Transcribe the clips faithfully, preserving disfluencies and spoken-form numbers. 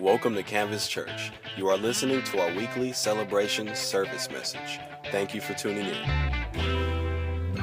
Welcome to Canvas Church. You are listening to our weekly celebration service message. Thank you for tuning in.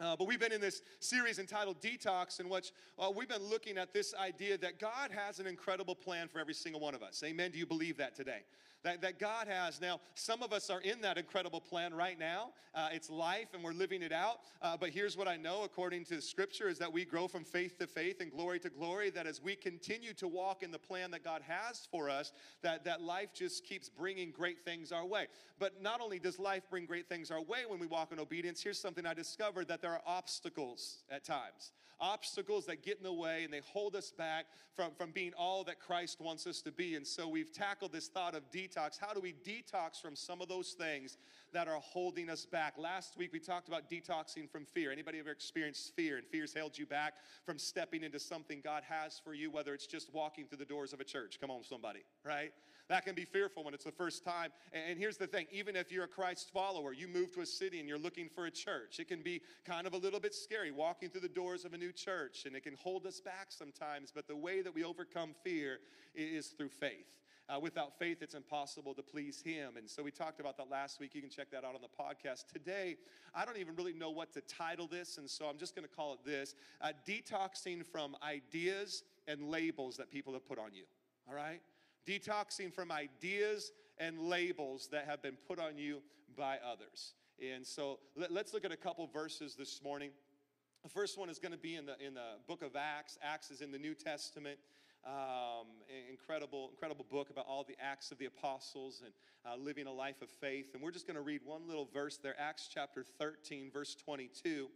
Uh, but we've been in this series entitled Detox, in which uh, we've been looking at this idea that God has an incredible plan for every single one of us. Amen. Do you believe that today? That, that God has. Now, some of us are in that incredible plan right now. Uh, it's life, and we're living it out. Uh, but here's what I know, according to Scripture, is that we grow from faith to faith and glory to glory, that as we continue to walk in the plan that God has for us, that, that life just keeps bringing great things our way. But not only does life bring great things our way when we walk in obedience, here's something I discovered, that there are obstacles at times. Obstacles that get in the way, and they hold us back from, from being all that Christ wants us to be. And so we've tackled this thought of detox. How do we detox from some of those things that are holding us back? Last week, we talked about detoxing from fear. Anybody ever experienced fear, and fear's held you back from stepping into something God has for you, whether it's just walking through the doors of a church? Come on, somebody, right? That can be fearful when it's the first time. And here's the thing, even if you're a Christ follower, you move to a city and you're looking for a church, it can be kind of a little bit scary walking through the doors of a new church, and it can hold us back sometimes. But the way that we overcome fear is through faith. Uh, without faith, it's impossible to please him. And so we talked about that last week. You can check that out on the podcast. Today, I don't even really know what to title this, and so I'm just going to call it this, uh, detoxing from ideas and labels that people have put on you, all right? Detoxing from ideas and labels that have been put on you by others. And so let, let's look at a couple verses this morning. The first one is going to be in the, in the book of Acts. Acts is in the New Testament. Um, incredible, incredible book about all the acts of the apostles and uh, living a life of faith. And we're just going to read one little verse there, Acts chapter thirteen, verse twenty-two.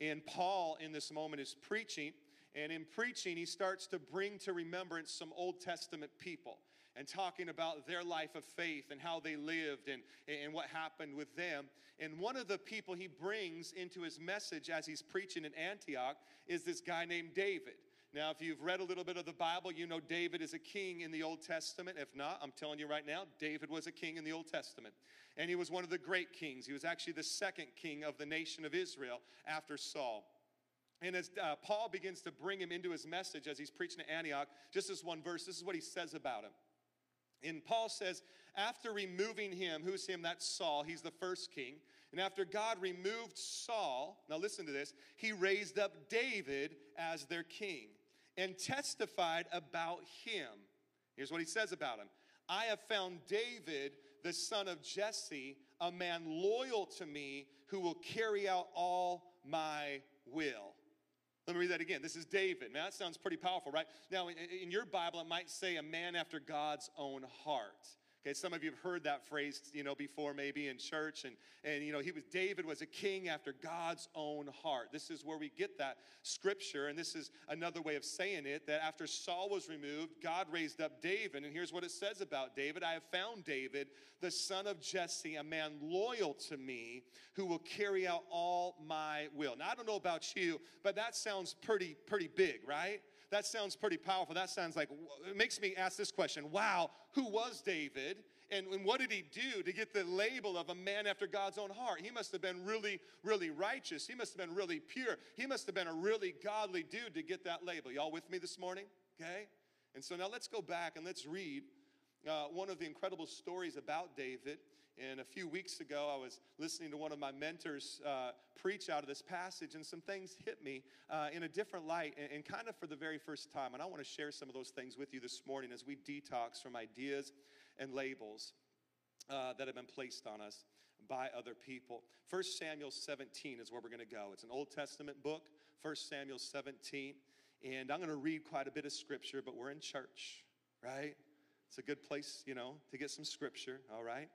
And Paul in this moment is preaching, and in preaching he starts to bring to remembrance some Old Testament people, and talking about their life of faith and how they lived and, and what happened with them. And one of the people he brings into his message as he's preaching in Antioch is this guy named David. Now, if you've read a little bit of the Bible, you know David is a king in the Old Testament. If not, I'm telling you right now, David was a king in the Old Testament. And he was one of the great kings. He was actually the second king of the nation of Israel after Saul. And as uh, Paul begins to bring him into his message as he's preaching to Antioch, just this one verse, this is what he says about him. And Paul says, after removing him, who's him? That's Saul. He's the first king. And after God removed Saul, now listen to this, he raised up David as their king and testified about him. Here's what he says about him. I have found David, the son of Jesse, a man loyal to me who will carry out all my will. Let me read that again. This is David. Now, that sounds pretty powerful, right? Now, in your Bible, it might say a man after God's own heart. Okay, some of you have heard that phrase, you know, before maybe in church. And, and you know, he was David was a king after God's own heart. This is where we get that scripture, and this is another way of saying it, that after Saul was removed, God raised up David. And here's what it says about David. I have found David, the son of Jesse, a man loyal to me who will carry out all my will. Now, I don't know about you, but that sounds pretty, pretty big, right? That sounds pretty powerful. That sounds like, it makes me ask this question, wow, who was David? And, and what did he do to get the label of a man after God's own heart? He must have been really, really righteous. He must have been really pure. He must have been a really godly dude to get that label. Y'all with me this morning? Okay? And so now let's go back and let's read uh, one of the incredible stories about David. And a few weeks ago, I was listening to one of my mentors uh, preach out of this passage, and some things hit me uh, in a different light and, and kind of for the very first time. And I want to share some of those things with you this morning as we detox from ideas and labels uh, that have been placed on us by other people. First Samuel seventeen is where we're going to go. It's an Old Testament book, First Samuel seventeen. And I'm going to read quite a bit of scripture, but we're in church, right? It's a good place, you know, to get some scripture, all right?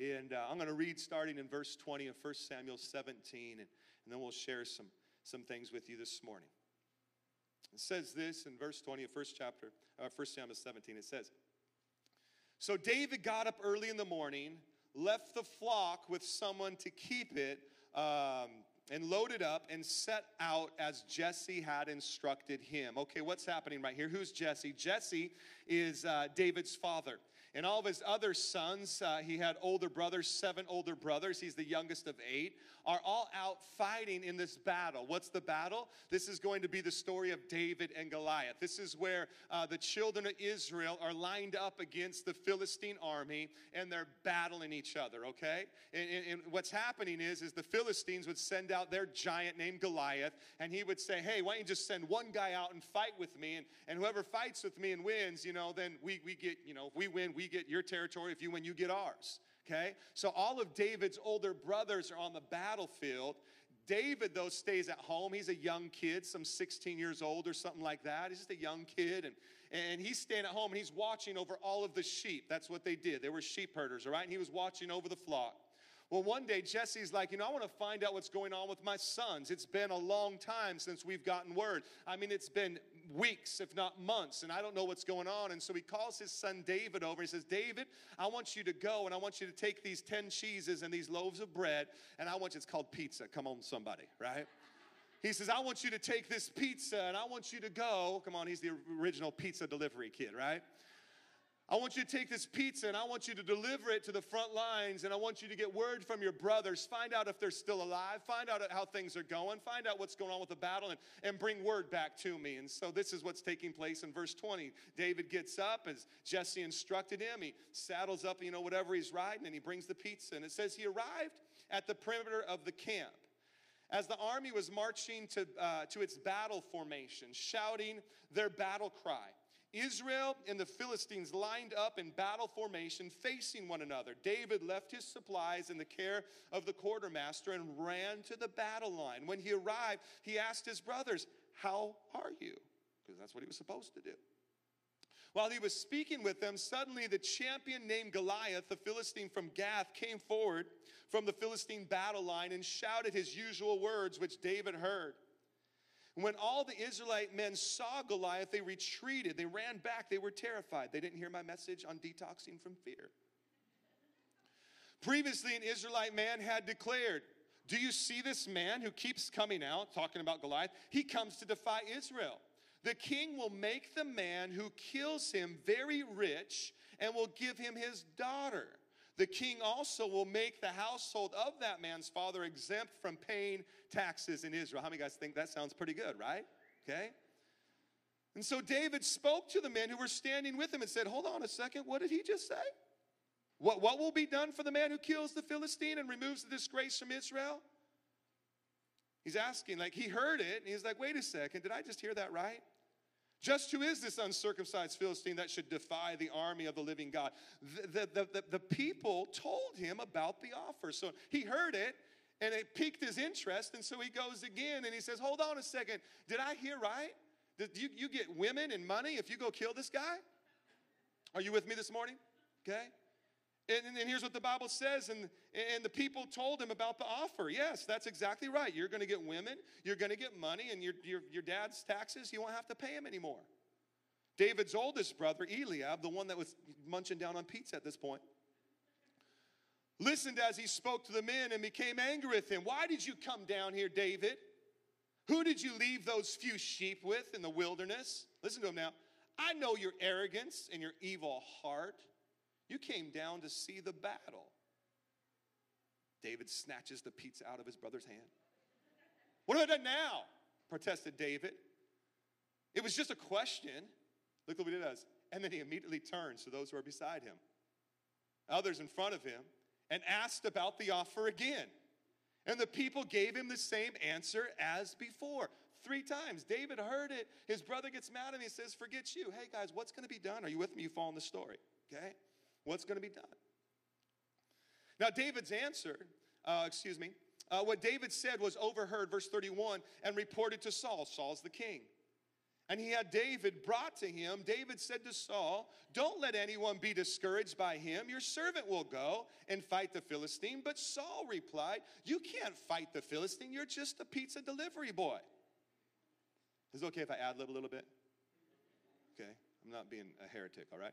And uh, I'm going to read starting in verse twenty of First Samuel seventeen, and, and then we'll share some, some things with you this morning. It says this in verse twenty of first chapter, uh, First Samuel seventeen. It says, so David got up early in the morning, left the flock with someone to keep it, um, and loaded up and set out as Jesse had instructed him. Okay, what's happening right here? Who's Jesse? Jesse is uh, David's father. And all of his other sons, uh, he had older brothers, seven older brothers. He's the youngest of eight. are all out fighting in this battle. What's the battle? This is going to be the story of David and Goliath. This is where uh, the children of Israel are lined up against the Philistine army, and they're battling each other, okay? And, and, and what's happening is, is the Philistines would send out their giant named Goliath, and he would say, hey, why don't you just send one guy out and fight with me, and, and whoever fights with me and wins, you know, then we, we get, you know, if we win, we get your territory. If you win, you get ours. Okay, so all of David's older brothers are on the battlefield. David, though, stays at home. He's a young kid, some sixteen years old or something like that. He's just a young kid, and, and he's staying at home, and he's watching over all of the sheep. That's what they did. They were sheep herders, all right, and he was watching over the flock. Well, one day, Jesse's like, you know, I want to find out what's going on with my sons. It's been a long time since we've gotten word. I mean, it's been weeks, if not months, and I don't know what's going on. And so he calls his son David over. He says, David, I want you to go, and I want you to take these ten cheeses and these loaves of bread, and I want you, it's called pizza. Come on, somebody, right? He says, I want you to take this pizza, and I want you to go. Come on, he's the original pizza delivery kid, right? I want you to take this pizza, and I want you to deliver it to the front lines, and I want you to get word from your brothers. Find out if they're still alive. Find out how things are going. Find out what's going on with the battle, and, and bring word back to me. And so this is what's taking place in verse twenty. David gets up, as Jesse instructed him. He saddles up, you know, whatever he's riding, and he brings the pizza. And it says he arrived at the perimeter of the camp. As the army was marching to, uh, to its battle formation, shouting their battle cry, Israel and the Philistines lined up in battle formation, facing one another. David left his supplies in the care of the quartermaster and ran to the battle line. When he arrived, he asked his brothers, how are you? Because that's what he was supposed to do. While he was speaking with them, suddenly the champion named Goliath, the Philistine from Gath, came forward from the Philistine battle line and shouted his usual words, which David heard. When all the Israelite men saw Goliath, they retreated. They ran back. They were terrified. They didn't hear my message on detoxing from fear. Previously, an Israelite man had declared, do you see this man who keeps coming out, talking about Goliath? He comes to defy Israel. The king will make the man who kills him very rich and will give him his daughter. The king also will make the household of that man's father exempt from paying taxes in Israel. How many guys think that sounds pretty good, right? Okay. And so David spoke to the men who were standing with him and said, hold on a second, what did he just say? What, what will be done for the man who kills the Philistine and removes the disgrace from Israel? He's asking, like, he heard it, and he's like, wait a second, did I just hear that right? Just who is this uncircumcised Philistine that should defy the army of the living God? The, the, the, the people told him about the offer. So he heard it, and it piqued his interest, and so he goes again, and he says, hold on a second. Did I hear right? Did you, you get women and money if you go kill this guy? Are you with me this morning? Okay. And, and, and here's what the Bible says, and, and the people told him about the offer. Yes, that's exactly right. You're going to get women, you're going to get money, and your, your, your dad's taxes, you won't have to pay him anymore. David's oldest brother, Eliab, the one that was munching down on pizza at this point, listened as he spoke to the men and became angry with him. Why did you come down here, David? Who did you leave those few sheep with in the wilderness? Listen to him now. I know your arrogance and your evil heart. You came down to see the battle. David snatches the pizza out of his brother's hand. What have I done now? Protested David. It was just a question. Look what he does. And then he immediately turns to those who are beside him, others in front of him, and asked about the offer again. And the people gave him the same answer as before. Three times. David heard it. His brother gets mad at him. He says, forget you. Hey, guys, what's going to be done? Are you with me? You follow the story. Okay? What's going to be done? Now, David's answer, uh, excuse me, uh, what David said was overheard, verse thirty-one, and reported to Saul. Saul's the king. And he had David brought to him. David said to Saul, don't let anyone be discouraged by him. Your servant will go and fight the Philistine. But Saul replied, you can't fight the Philistine. You're just a pizza delivery boy. Is it okay if I ad-lib a little bit? Okay, I'm not being a heretic, all right?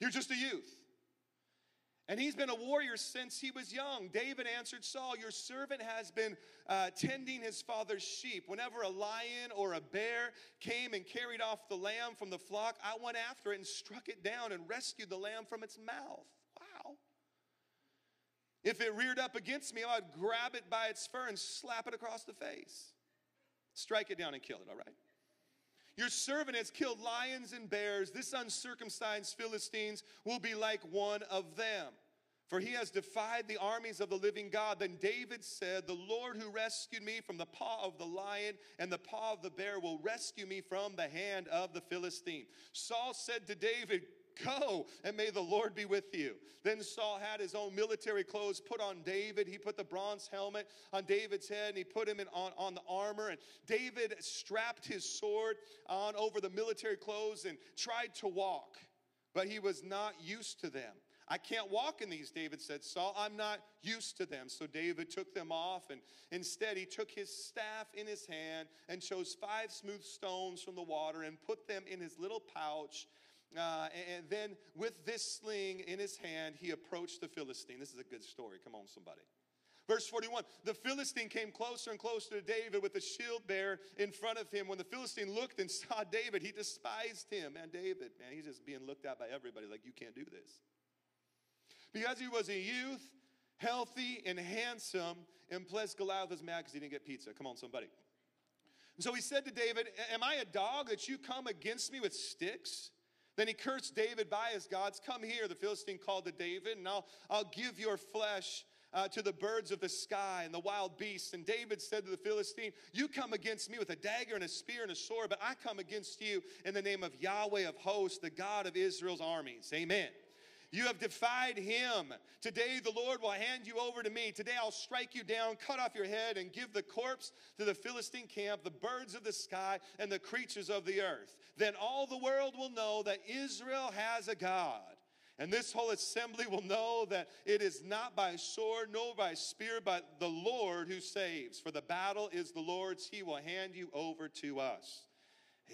You're just a youth. And he's been a warrior since he was young. David answered Saul, your servant has been uh, tending his father's sheep. Whenever a lion or a bear came and carried off the lamb from the flock, I went after it and struck it down and rescued the lamb from its mouth. Wow. If it reared up against me, I'd grab it by its fur and slap it across the face. Strike it down and kill it, all right? Your servant has killed lions and bears. This uncircumcised Philistines will be like one of them. For he has defied the armies of the living God. Then David said, the Lord who rescued me from the paw of the lion and the paw of the bear will rescue me from the hand of the Philistine. Saul said to David, go, and may the Lord be with you. Then Saul had his own military clothes put on David. He put the bronze helmet on David's head, and he put him in, on, on the armor. And David strapped his sword on over the military clothes and tried to walk, but he was not used to them. I can't walk in these, David said, Saul. I'm not used to them. So David took them off, and instead he took his staff in his hand and chose five smooth stones from the water and put them in his little pouch. Uh, and then with this sling in his hand, he approached the Philistine. This is a good story. Come on, somebody. Verse forty-one, the Philistine came closer and closer to David with a shield bearer in front of him. When the Philistine looked and saw David, he despised him. Man, David, man, he's just being looked at by everybody like, you can't do this. Because he was a youth, healthy and handsome, and plus Goliath was mad because he didn't get pizza. Come on, somebody. And so he said to David, am I a dog that you come against me with sticks? Then he cursed David by his gods. Come here, the Philistine called to David, and I'll, I'll give your flesh uh, to the birds of the sky and the wild beasts. And David said to the Philistine, you come against me with a dagger and a spear and a sword, but I come against you in the name of Yahweh of hosts, the God of Israel's armies. Amen. You have defied him. Today the Lord will hand you over to me. Today I'll strike you down, cut off your head, and give the corpse to the Philistine camp, the birds of the sky, and the creatures of the earth. Then all the world will know that Israel has a God. And this whole assembly will know that it is not by sword nor by spear, but the Lord who saves. For the battle is the Lord's. He will hand you over to us.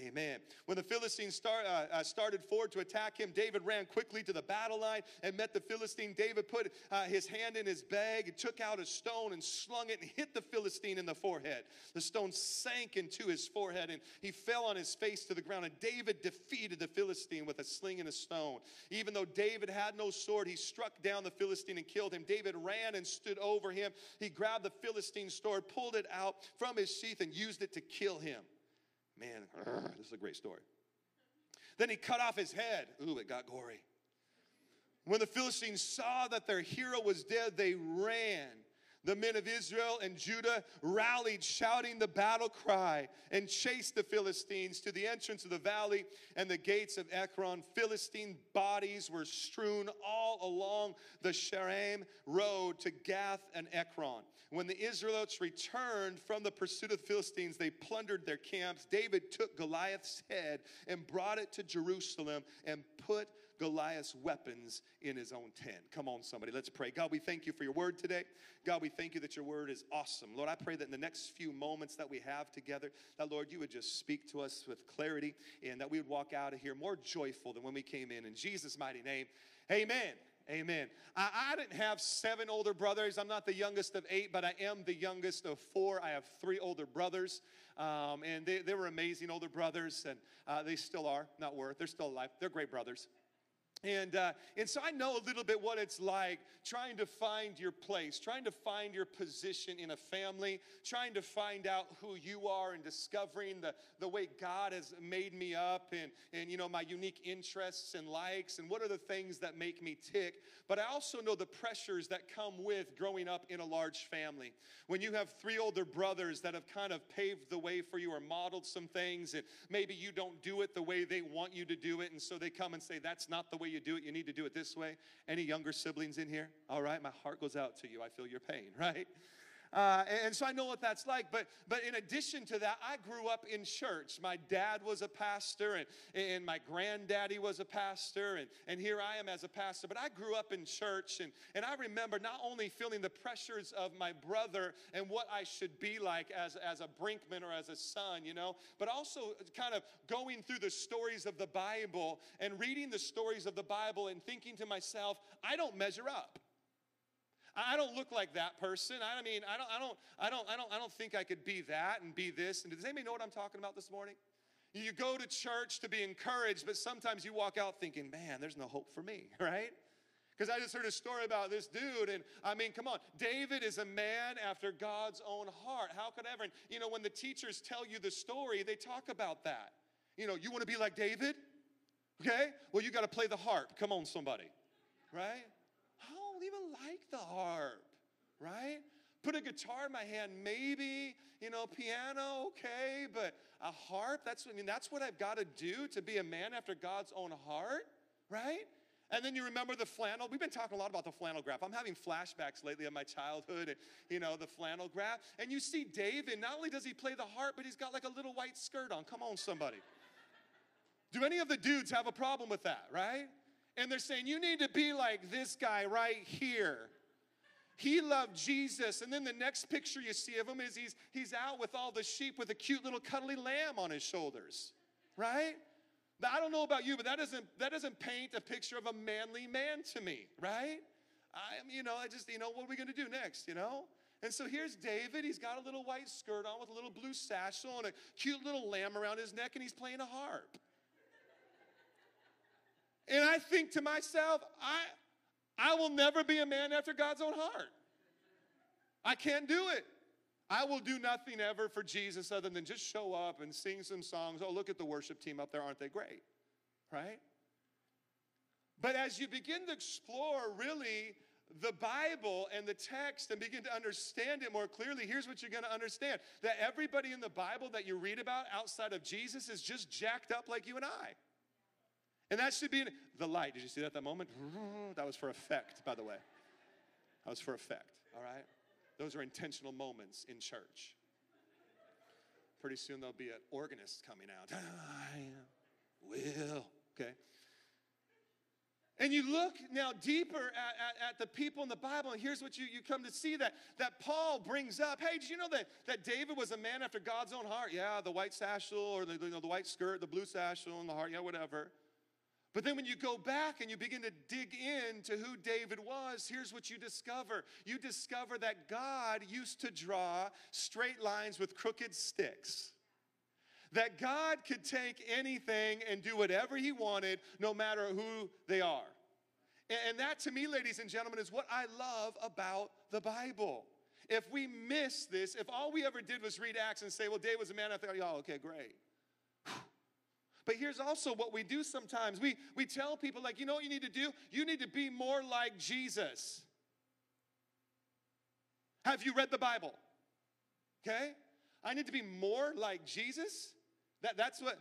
Amen. When the Philistines start, uh, started forward to attack him, David ran quickly to the battle line and met the Philistine. David put uh, his hand in his bag and took out a stone and slung it and hit the Philistine in the forehead. The stone sank into his forehead and he fell on his face to the ground. And David defeated the Philistine with a sling and a stone. Even though David had no sword, he struck down the Philistine and killed him. David ran and stood over him. He grabbed the Philistine's sword, pulled it out from his sheath, and used it to kill him. Man, this is a great story. Then he cut off his head. Ooh, it got gory. When the Philistines saw that their hero was dead, they ran. The men of Israel and Judah rallied, shouting the battle cry, and chased the Philistines to the entrance of the valley and the gates of Ekron. Philistine bodies were strewn all along the Sherem road to Gath and Ekron. When the Israelites returned from the pursuit of the Philistines, they plundered their camps. David took Goliath's head and brought it to Jerusalem and put Goliath's weapons in his own tent. Come on, somebody, let's pray. God, we thank you for your word today. God, we thank you that your word is awesome. Lord, I pray that in the next few moments that we have together, that, Lord, you would just speak to us with clarity and that we would walk out of here more joyful than when we came in. In Jesus' mighty name, amen. Amen. I, I didn't have seven older brothers. I'm not the youngest of eight, but I am the youngest of four. I have three older brothers, um, and they, they were amazing older brothers, and uh, they still are, not were. They're still alive. They're great brothers. And uh, and so I know a little bit what it's like trying to find your place, trying to find your position in a family, trying to find out who you are and discovering the, the way God has made me up and, and, you know, my unique interests and likes and what are the things that make me tick. But I also know the pressures that come with growing up in a large family. When you have three older brothers that have kind of paved the way for you or modeled some things, and maybe you don't do it the way they want you to do it, and so they come and say, that's not the way you do it, you need to do it this way. Any younger siblings in here? All right, my heart goes out to you. I feel your pain, right? Uh, and, and so I know what that's like, but but in addition to that, I grew up in church. My dad was a pastor, and, and my granddaddy was a pastor, and, and here I am as a pastor. But I grew up in church, and, and I remember not only feeling the pressures of my brother and what I should be like as, as a Brinkman or as a son, you know, but also kind of going through the stories of the Bible and reading the stories of the Bible and thinking to myself, I don't measure up. I don't look like that person. I mean, I don't, I don't, I don't, I don't, I don't think I could be that and be this. And does anybody know what I'm talking about this morning? You go to church to be encouraged, but sometimes you walk out thinking, man, there's no hope for me, right? Because I just heard a story about this dude, and I mean, come on. David is a man after God's own heart. How could ever? And, you know, when the teachers tell you the story, they talk about that. You know, you want to be like David? Okay? Well, you got to play the harp. Come on, somebody. Right? I don't even like the harp. Right? Put a guitar in my hand, maybe, you know, piano, okay, but a harp, that's, I mean, that's what I've got to do to be a man after God's own heart, right? And then you remember the flannel. We've been talking a lot about the flannel graph. I'm having flashbacks lately of my childhood and, you know, the flannel graph. And you see David, not only does he play the harp, but he's got like a little white skirt on. Come on, somebody. Do any of the dudes have a problem with that, right? And they're saying, you need to be like this guy right here. He loved Jesus. And then the next picture you see of him is he's, he's out with all the sheep with a cute little cuddly lamb on his shoulders, right? I don't know about you, but that doesn't, that doesn't paint a picture of a manly man to me, right? I, you know, I just, you know, what are we going to do next, you know? And so here's David. He's got a little white skirt on with a little blue sash and a cute little lamb around his neck, and he's playing a harp. And I think to myself, I... I will never be a man after God's own heart. I can't do it. I will do nothing ever for Jesus other than just show up and sing some songs. Oh, look at the worship team up there. Aren't they great? Right? But as you begin to explore really the Bible and the text and begin to understand it more clearly, here's what you're going to understand. That everybody in the Bible that you read about outside of Jesus is just jacked up like you and I. And that should be in the light. Did you see that at that moment? That was for effect, by the way. That was for effect, all right? Those are intentional moments in church. Pretty soon there'll be an organist coming out. I will, okay? And you look now deeper at, at, at the people in the Bible, and here's what you, you come to see that, that Paul brings up. Hey, did you know that, that David was a man after God's own heart? Yeah, the white satchel or the, you know, the white skirt, the blue satchel and the heart, yeah, whatever. But then when you go back and you begin to dig into who David was, here's what you discover. You discover that God used to draw straight lines with crooked sticks. That God could take anything and do whatever he wanted, no matter who they are. And that to me, ladies and gentlemen, is what I love about the Bible. If we miss this, if all we ever did was read Acts and say, well, David was a man, I thought, oh, okay, great. But here's also what we do sometimes. We, we tell people, like, you know what you need to do? You need to be more like Jesus. Have you read the Bible? Okay? I need to be more like Jesus? That, that's what,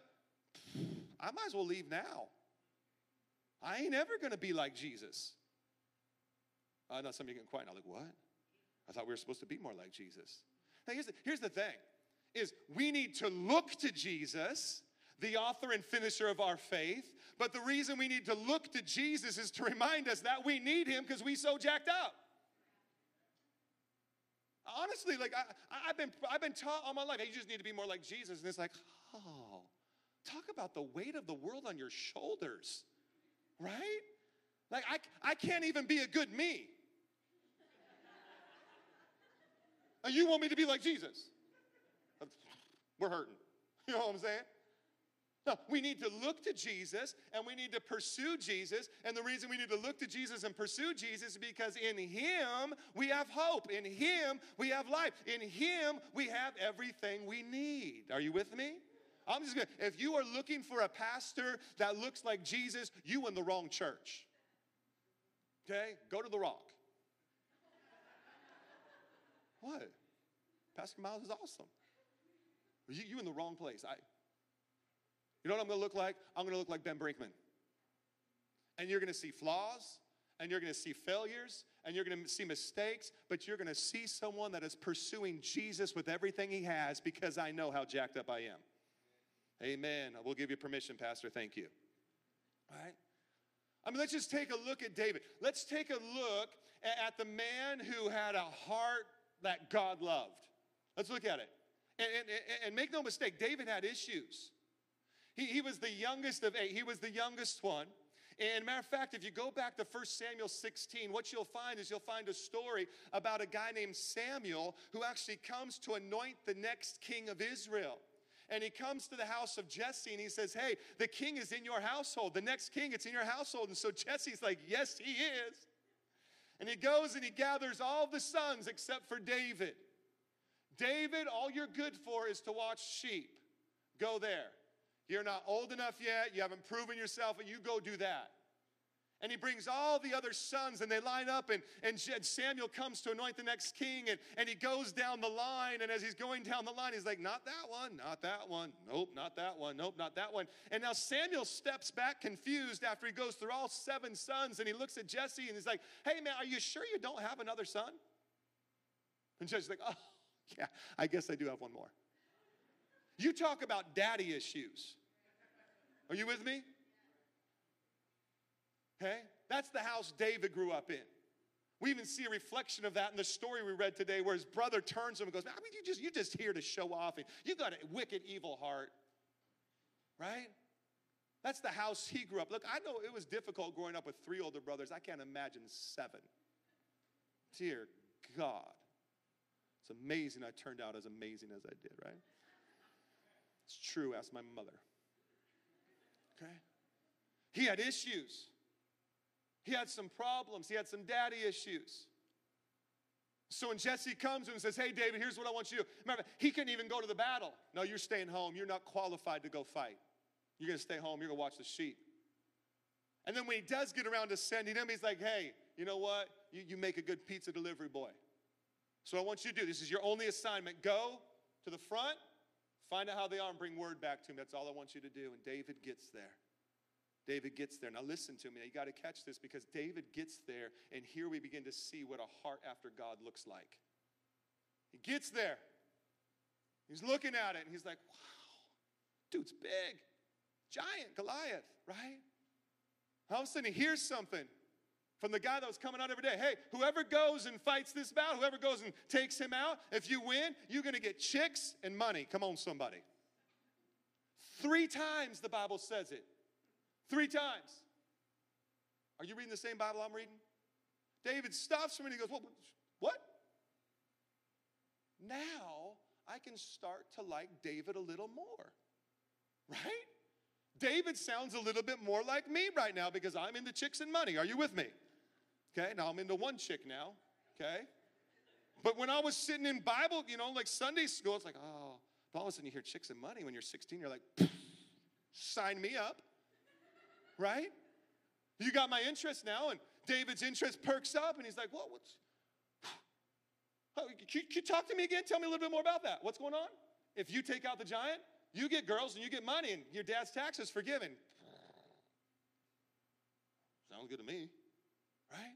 I might as well leave now. I ain't ever going to be like Jesus. I know some of you getting quiet now. Like, what? I thought we were supposed to be more like Jesus. Now, here's the, here's the thing, is we need to look to Jesus, the author and finisher of our faith. But the reason we need to look to Jesus is to remind us that we need him because we so jacked up. Honestly, like I, I've been, I've been taught all my life, hey, you just need to be more like Jesus. And it's like, oh, talk about the weight of the world on your shoulders, right? Like I, I can't even be a good me. And you want me to be like Jesus? We're hurting. You know what I'm saying? No, we need to look to Jesus, and we need to pursue Jesus. And the reason we need to look to Jesus and pursue Jesus is because in him, we have hope. In him, we have life. In him, we have everything we need. Are you with me? I'm just going to, if you are looking for a pastor that looks like Jesus, you in the wrong church. Okay? Go to The Rock. What? Pastor Miles is awesome. You, you in the wrong place. I... You know what I'm going to look like? I'm going to look like Ben Brinkman. And you're going to see flaws, and you're going to see failures, and you're going to see mistakes, but you're going to see someone that is pursuing Jesus with everything he has because I know how jacked up I am. Amen. I will give you permission, Pastor. Thank you. All right? I mean, let's just take a look at David. Let's take a look at the man who had a heart that God loved. Let's look at it. And, and, and make no mistake, David had issues. He, he was the youngest of eight. He was the youngest one. And matter of fact, if you go back to First Samuel sixteen, what you'll find is you'll find a story about a guy named Samuel who actually comes to anoint the next king of Israel. And he comes to the house of Jesse and he says, hey, the king is in your household. The next king, it's in your household. And so Jesse's like, yes, he is. And he goes and he gathers all the sons except for David. David, all you're good for is to watch sheep. Go there. You're not old enough yet. You haven't proven yourself, and you go do that. And he brings all the other sons, and they line up, and, and Samuel comes to anoint the next king, and, and he goes down the line, and as he's going down the line, he's like, not that one, not that one, nope, not that one, nope, not that one. And now Samuel steps back confused after he goes through all seven sons, and he looks at Jesse, and he's like, hey, man, are you sure you don't have another son? And Jesse's like, oh, yeah, I guess I do have one more. You talk about daddy issues. Are you with me? Okay? That's the house David grew up in. We even see a reflection of that in the story we read today where his brother turns to him and goes, I mean, you just, you're just here to show off. And you got a wicked, evil heart. Right? That's the house he grew up. Look, I know it was difficult growing up with three older brothers. I can't imagine seven. Dear God. It's amazing I turned out as amazing as I did, right? It's true, ask my mother. Okay? He had issues. He had some problems. He had some daddy issues. So when Jesse comes and says, hey, David, here's what I want you to do. Remember, he couldn't even go to the battle. No, you're staying home. You're not qualified to go fight. You're going to stay home. You're going to watch the sheep. And then when he does get around to sending him, he's like, hey, you know what? You, you make a good pizza delivery boy. So I want you to do. This is your only assignment. Go to the front. Find out how they are and bring word back to me. That's all I want you to do. And David gets there. David gets there. Now listen to me. Now you got to catch this because David gets there, and here we begin to see what a heart after God looks like. He gets there. He's looking at it, and he's like, wow, dude's big. Giant Goliath, right? All of a sudden he hears something from the guy that was coming out every day. Hey, whoever goes and fights this battle, whoever goes and takes him out, if you win, you're going to get chicks and money. Come on, somebody. Three times the Bible says it. Three times. Are you reading the same Bible I'm reading? David stops for me and he goes, well, what? Now I can start to like David a little more, right? David sounds a little bit more like me right now because I'm into chicks and money. Are you with me? Okay, now I'm into one chick now, okay? But when I was sitting in Bible, you know, like Sunday school, it's like, oh, but all of a sudden you hear chicks and money when you're sixteen. You're like, sign me up, right? You got my interest now, and David's interest perks up, and he's like, well, what's, oh, can, you, can you talk to me again? Tell me a little bit more about that. What's going on? If you take out the giant, you get girls and you get money and your dad's taxes forgiven. Sounds good to me, right?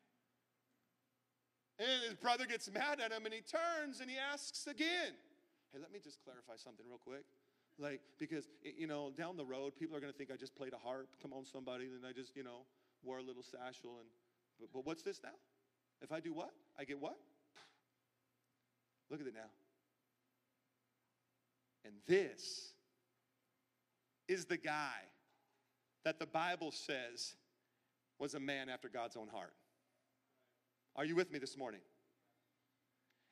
And his brother gets mad at him and he turns and he asks again. Hey, let me just clarify something real quick. Like, because, you know, down the road, people are going to think I just played a harp. Come on, somebody. And I just, you know, wore a little satchel. And, but, but what's this now? If I do what? I get what? Look at it now. And this is the guy that the Bible says was a man after God's own heart. Are you with me this morning?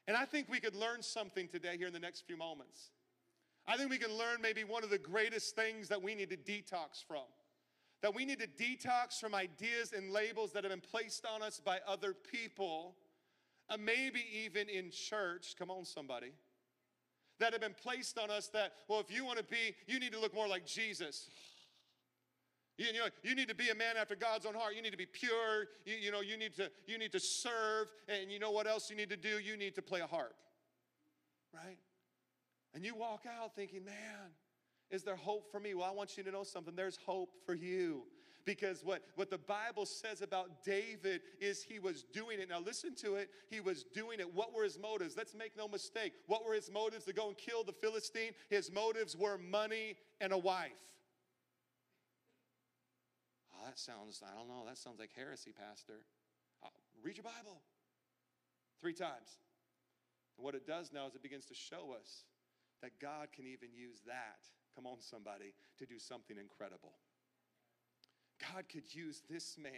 And I think we could learn something today here in the next few moments. I think we can learn maybe one of the greatest things that we need to detox from. That we need to detox from ideas and labels that have been placed on us by other people, and maybe even in church. Come on, somebody. That have been placed on us that, well, if you want to be, you need to look more like Jesus. You, you know, you need to be a man after God's own heart. You need to be pure. You, you know, you need to, you need to serve. And you know what else you need to do? You need to play a harp, right? And you walk out thinking, man, is there hope for me? Well, I want you to know something. There's hope for you. Because what, what the Bible says about David is he was doing it. Now listen to it. He was doing it. What were his motives? Let's make no mistake. What were his motives to go and kill the Philistine? His motives were money and a wife. Oh, that sounds, I don't know, that sounds like heresy, Pastor. Oh, read your Bible. Three times. And what it does now is it begins to show us that God can even use that, come on somebody, to do something incredible. God could use this man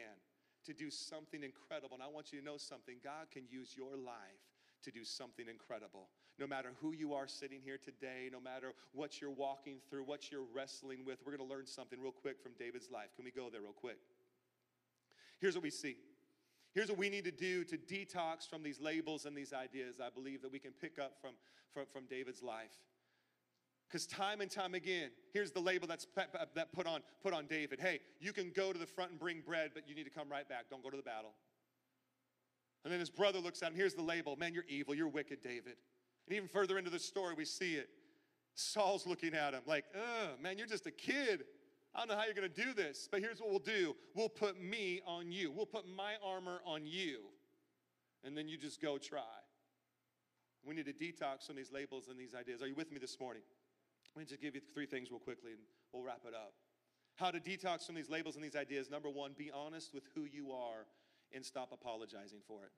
to do something incredible. And I want you to know something. God can use your life to do something incredible. No matter who you are sitting here today, no matter what you're walking through, what you're wrestling with, we're going to learn something real quick from David's life. Can we go there real quick? Here's what we see. Here's what we need to do to detox from these labels and these ideas, I believe, that we can pick up from, from, from David's life. Because time and time again, here's the label that's that put on, put on David. Hey, you can go to the front and bring bread, but you need to come right back. Don't go to the battle. And then his brother looks at him. Here's the label. Man, you're evil. You're wicked, David. And even further into the story, we see it. Saul's looking at him like, ugh, man, you're just a kid. I don't know how you're going to do this, but here's what we'll do. We'll put me on you. We'll put my armor on you, and then you just go try. We need to detox from these labels and these ideas. Are you with me this morning? Let me just give you three things real quickly, and we'll wrap it up. How to detox from these labels and these ideas. Number one, be honest with who you are and stop apologizing for it.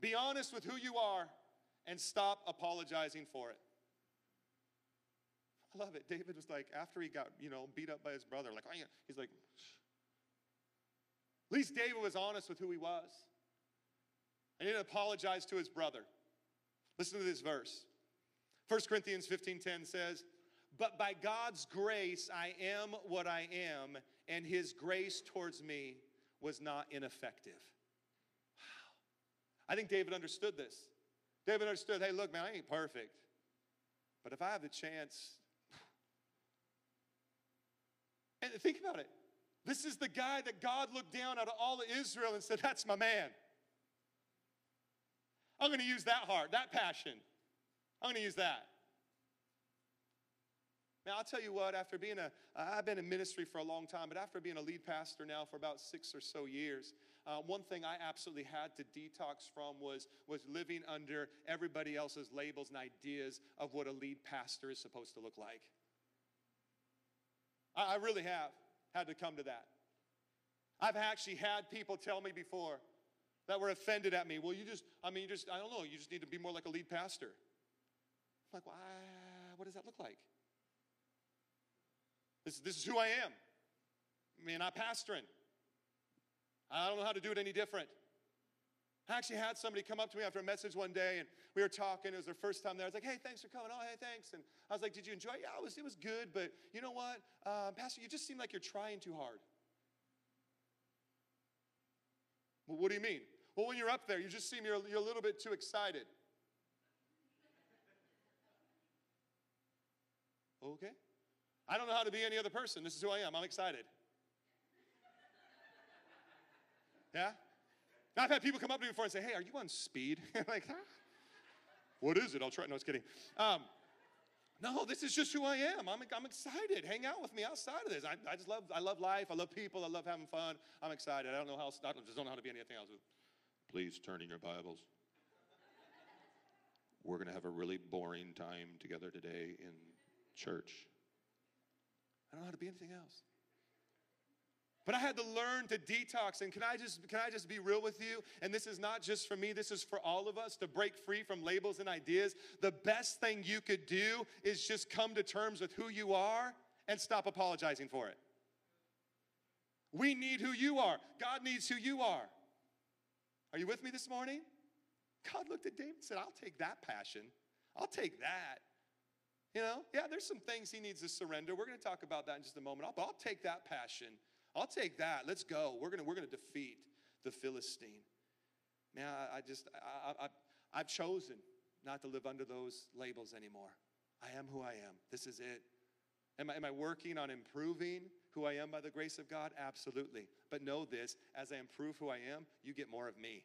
Be honest with who you are and stop apologizing for it. I love it. David was like, after he got, you know, beat up by his brother, like, oh, he's like, at least David was honest with who he was. And he didn't apologize to his brother. Listen to this verse. First Corinthians fifteen ten says, but by God's grace, I am what I am, and his grace towards me was not ineffective. Wow. I think David understood this. David understood, hey, look, man, I ain't perfect. But if I have the chance, and think about it. This is the guy that God looked down out of all of Israel and said, that's my man. I'm going to use that heart, that passion. I'm going to use that. Now, I'll tell you what, after being a, I've been in ministry for a long time, but after being a lead pastor now for about six or so years, uh, one thing I absolutely had to detox from was, was living under everybody else's labels and ideas of what a lead pastor is supposed to look like. I, I really have had to come to that. I've actually had people tell me before that were offended at me. Well, you just, I mean, you just, I don't know, you just need to be more like a lead pastor. I'm like, well, I, what does that look like? This, this is who I am. I mean, I'm pastoring. I don't know how to do it any different. I actually had somebody come up to me after a message one day, and we were talking. It was their first time there. I was like, hey, thanks for coming. Oh, hey, thanks. And I was like, did you enjoy it? Yeah, it was, it was good, but you know what? Uh, Pastor, you just seem like you're trying too hard. Well, what do you mean? Well, when you're up there, you just seem you're, you're a little bit too excited. Okay. I don't know how to be any other person. This is who I am. I'm excited. Yeah? Now, I've had people come up to me before and say, hey, are you on speed? I'm like, huh? What is it? I'll try. No, I was kidding. Um, no, this is just who I am. I'm, I'm excited. Hang out with me outside of this. I, I just love I love life. I love people. I love having fun. I'm excited. I don't know how else, I just don't know how to be anything else. Please turn in your Bibles. We're going to have a really boring time together today in church. I don't know how to be anything else. But I had to learn to detox. And can I just can I just be real with you? And this is not just for me. This is for all of us to break free from labels and ideas. The best thing you could do is just come to terms with who you are and stop apologizing for it. We need who you are. God needs who you are. Are you with me this morning? God looked at David and said, I'll take that passion. I'll take that. You know, yeah, there's some things he needs to surrender. We're going to talk about that in just a moment. I'll, I'll take that passion. I'll take that. Let's go. We're going to we're going to defeat the Philistine. Man, I, I just, I, I, I've chosen not to live under those labels anymore. I am who I am. This is it. Am I, am I working on improving who I am by the grace of God? Absolutely. But know this, as I improve who I am, you get more of me.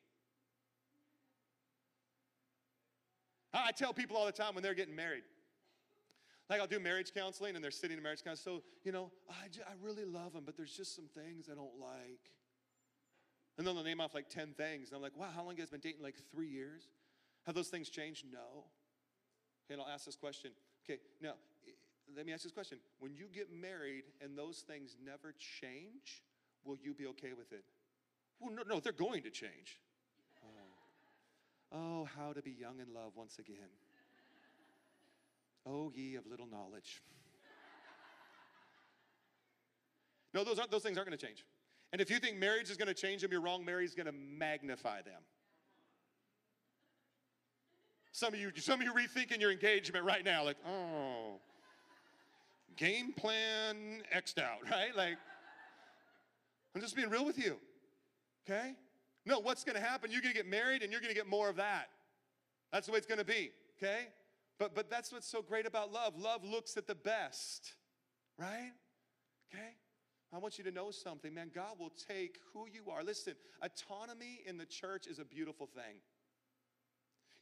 I, I tell people all the time when they're getting married, like I'll do marriage counseling, and they're sitting in marriage counseling. So, you know, I, just, I really love them, but there's just some things I don't like. And then they'll name off like ten things. And I'm like, wow, how long have you guys been dating? Like three years? Have those things changed? No. Okay, and I'll ask this question. Okay, now, let me ask this question. When you get married and those things never change, will you be okay with it? Well, no, no, they're going to change. Oh, oh how to be young in love once again. Oh, ye of little knowledge. No, those aren't, those things aren't going to change. And if you think marriage is going to change them, you're wrong. Marriage is going to magnify them. Some of you, some of you rethinking your engagement right now, like, oh, game plan X'd out, right? Like, I'm just being real with you, okay? No, what's going to happen? You're going to get married and you're going to get more of that. That's the way it's going to be, okay? But, but that's what's so great about love. Love looks at the best, right? Okay? I want you to know something, man. God will take who you are. Listen, autonomy in the church is a beautiful thing.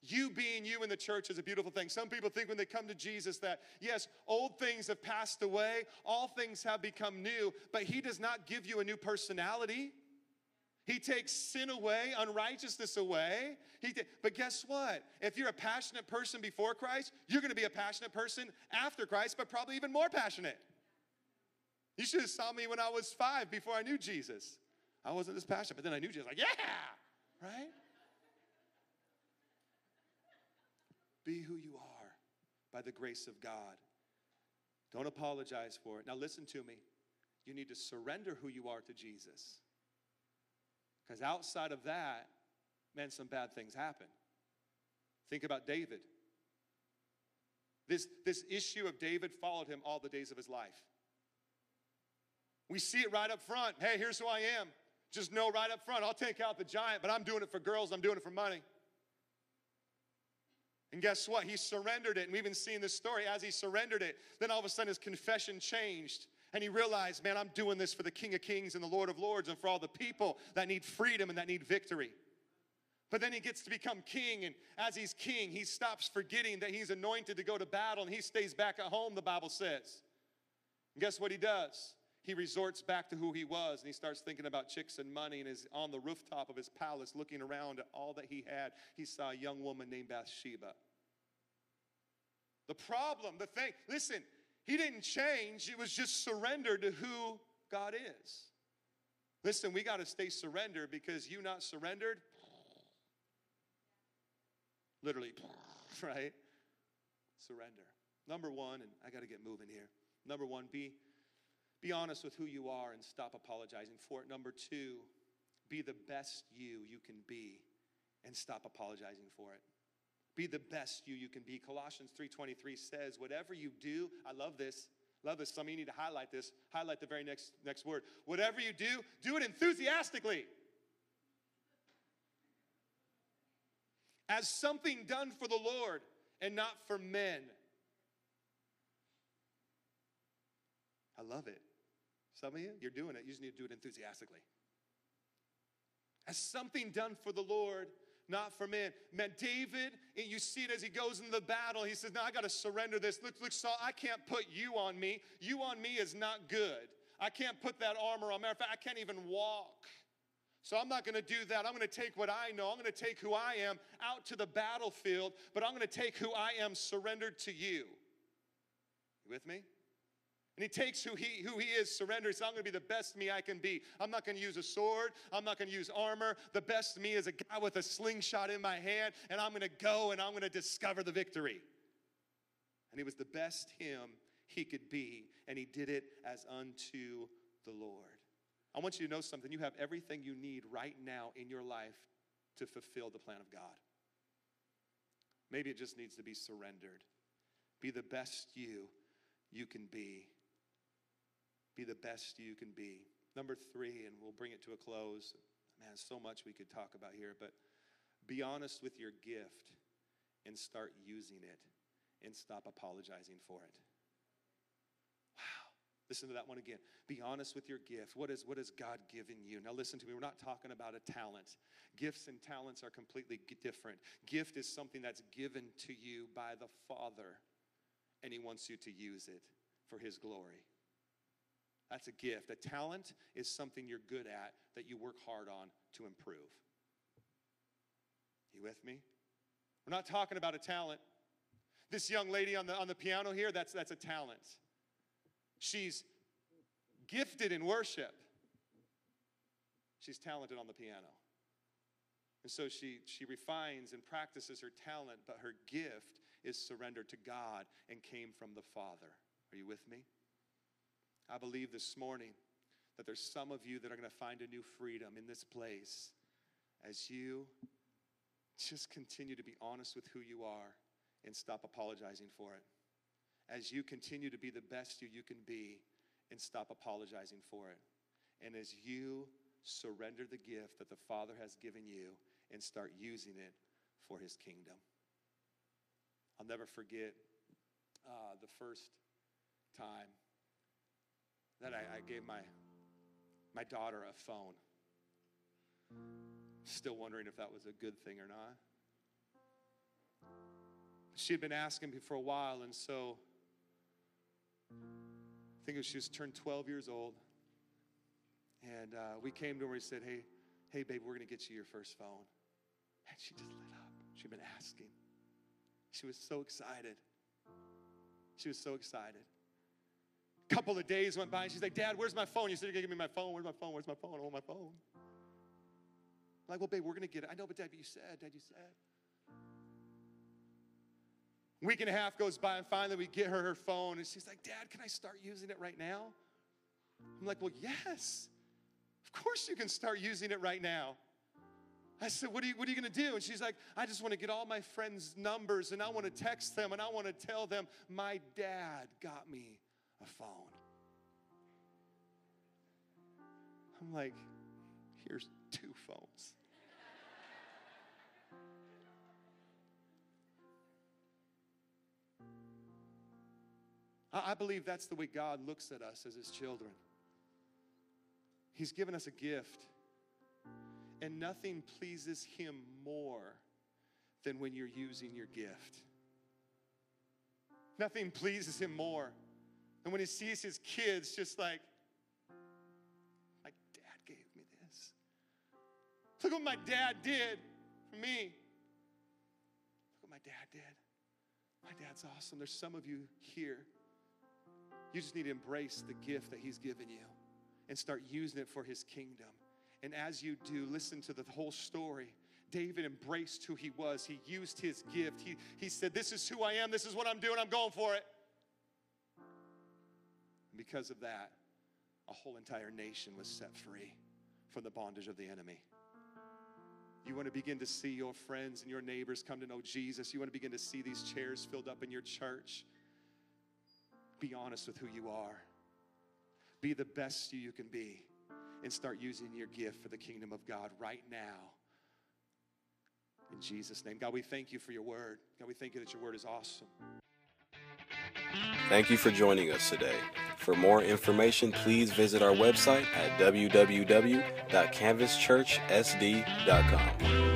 You being you in the church is a beautiful thing. Some people think when they come to Jesus that, yes, old things have passed away, all things have become new, but he does not give you a new personality. He takes sin away, unrighteousness away. He ta- but guess what? If you're a passionate person before Christ, you're going to be a passionate person after Christ, but probably even more passionate. You should have saw me when I was five before I knew Jesus. I wasn't this passionate, but then I knew Jesus. Like, yeah, right? Be who you are by the grace of God. Don't apologize for it. Now listen to me. You need to surrender who you are to Jesus. Because outside of that, man, some bad things happen. Think about David. This, this issue of David followed him all the days of his life. We see it right up front. Hey, here's who I am. Just know right up front, I'll take out the giant, but I'm doing it for girls, I'm doing it for money. And guess what? He surrendered it, and we've been seeing this story. As he surrendered it, then all of a sudden his confession changed. And he realized, man, I'm doing this for the King of Kings and the Lord of Lords and for all the people that need freedom and that need victory. But then he gets to become king, and as he's king, he stops forgetting that he's anointed to go to battle, and he stays back at home, the Bible says. And guess what he does? He resorts back to who he was, and he starts thinking about chicks and money, and is on the rooftop of his palace looking around at all that he had. He saw a young woman named Bathsheba. The problem, the thing, listen, he didn't change. It was just surrender to who God is. Listen, we got to stay surrendered, because you not surrendered, literally, right? Surrender. Number one, and I got to get moving here. Number one, be Be honest with who you are and stop apologizing for it. Number two, be the best you you can be and stop apologizing for it. Be the best you you can be. Colossians three twenty-three says, whatever you do, I love this, love this. Some of you need to highlight this. Highlight the very next, next word. Whatever you do, do it enthusiastically. As something done for the Lord and not for men. I love it. Some of you, you're doing it. You just need to do it enthusiastically. As something done for the Lord, not for men. Man, David, and you see it as he goes into the battle. He says, no, I got to surrender this. Look, look, Saul, I can't put you on me. You on me is not good. I can't put that armor on. Matter of fact, I can't even walk. So I'm not going to do that. I'm going to take what I know. I'm going to take who I am out to the battlefield, but I'm going to take who I am surrendered to you. You with me? And he takes who he, who he is, surrenders. So I'm going to be the best me I can be. I'm not going to use a sword. I'm not going to use armor. The best me is a guy with a slingshot in my hand, and I'm going to go and I'm going to discover the victory. And he was the best him he could be, and he did it as unto the Lord. I want you to know something. You have everything you need right now in your life to fulfill the plan of God. Maybe it just needs to be surrendered. Be the best you you can be. Be the best you can be. Number three, and we'll bring it to a close. Man, so much we could talk about here, but be honest with your gift and start using it and stop apologizing for it. Wow. Listen to that one again. Be honest with your gift. What is, what has God given you? Now listen to me. We're not talking about a talent. Gifts and talents are completely different. Gift is something that's given to you by the Father, and he wants you to use it for his glory. That's a gift. A talent is something you're good at that you work hard on to improve. You with me? We're not talking about a talent. This young lady on the, on the piano here, that's, that's a talent. She's gifted in worship. She's talented on the piano. And so she, she refines and practices her talent, but her gift is surrendered to God and came from the Father. Are you with me? I believe this morning that there's some of you that are going to find a new freedom in this place as you just continue to be honest with who you are and stop apologizing for it. As you continue to be the best you, you can be and stop apologizing for it. And as you surrender the gift that the Father has given you and start using it for his kingdom. I'll never forget uh, the first time that I, I gave my, my daughter a phone. Still wondering if that was a good thing or not. She had been asking me for a while, and so I think it was she was turned twelve years old, and uh, we came to her and said, hey, hey, babe, we're going to get you your first phone. And she just lit up. She'd been asking. She was so excited. She was so excited. A couple of days went by, and she's like, Dad, where's my phone? You said you're going to give me my phone. Where's my phone? Where's my phone? I want my phone. I'm like, well, babe, we're going to get it. I know, but Dad, but you said, Dad, you said. Week and a half goes by, and finally we get her her phone, and she's like, Dad, can I start using it right now? I'm like, well, yes. Of course you can start using it right now. I said, what are you, what are you going to do? And she's like, I just want to get all my friends' numbers, and I want to text them, and I want to tell them my dad got me a phone. I'm like, here's two phones. I believe that's the way God looks at us as his children. He's given us a gift, and nothing pleases him more than when you're using your gift. Nothing pleases him more than when he sees his kids just like, my dad gave me this. Look what my dad did for me. Look what my dad did. My dad's awesome. There's some of you here. You just need to embrace the gift that he's given you and start using it for his kingdom. And as you do, listen to the whole story. David embraced who he was. He used his gift. He, he said, this is who I am. This is what I'm doing. I'm going for it. And because of that, a whole entire nation was set free from the bondage of the enemy. You want to begin to see your friends and your neighbors come to know Jesus. You want to begin to see these chairs filled up in your church. Be honest with who you are. Be the best you can be and start using your gift for the kingdom of God right now. In Jesus' name. God, we thank you for your word. God, we thank you that your word is awesome. Thank you for joining us today. For more information, please visit our website at w w w dot canvas church s d dot com.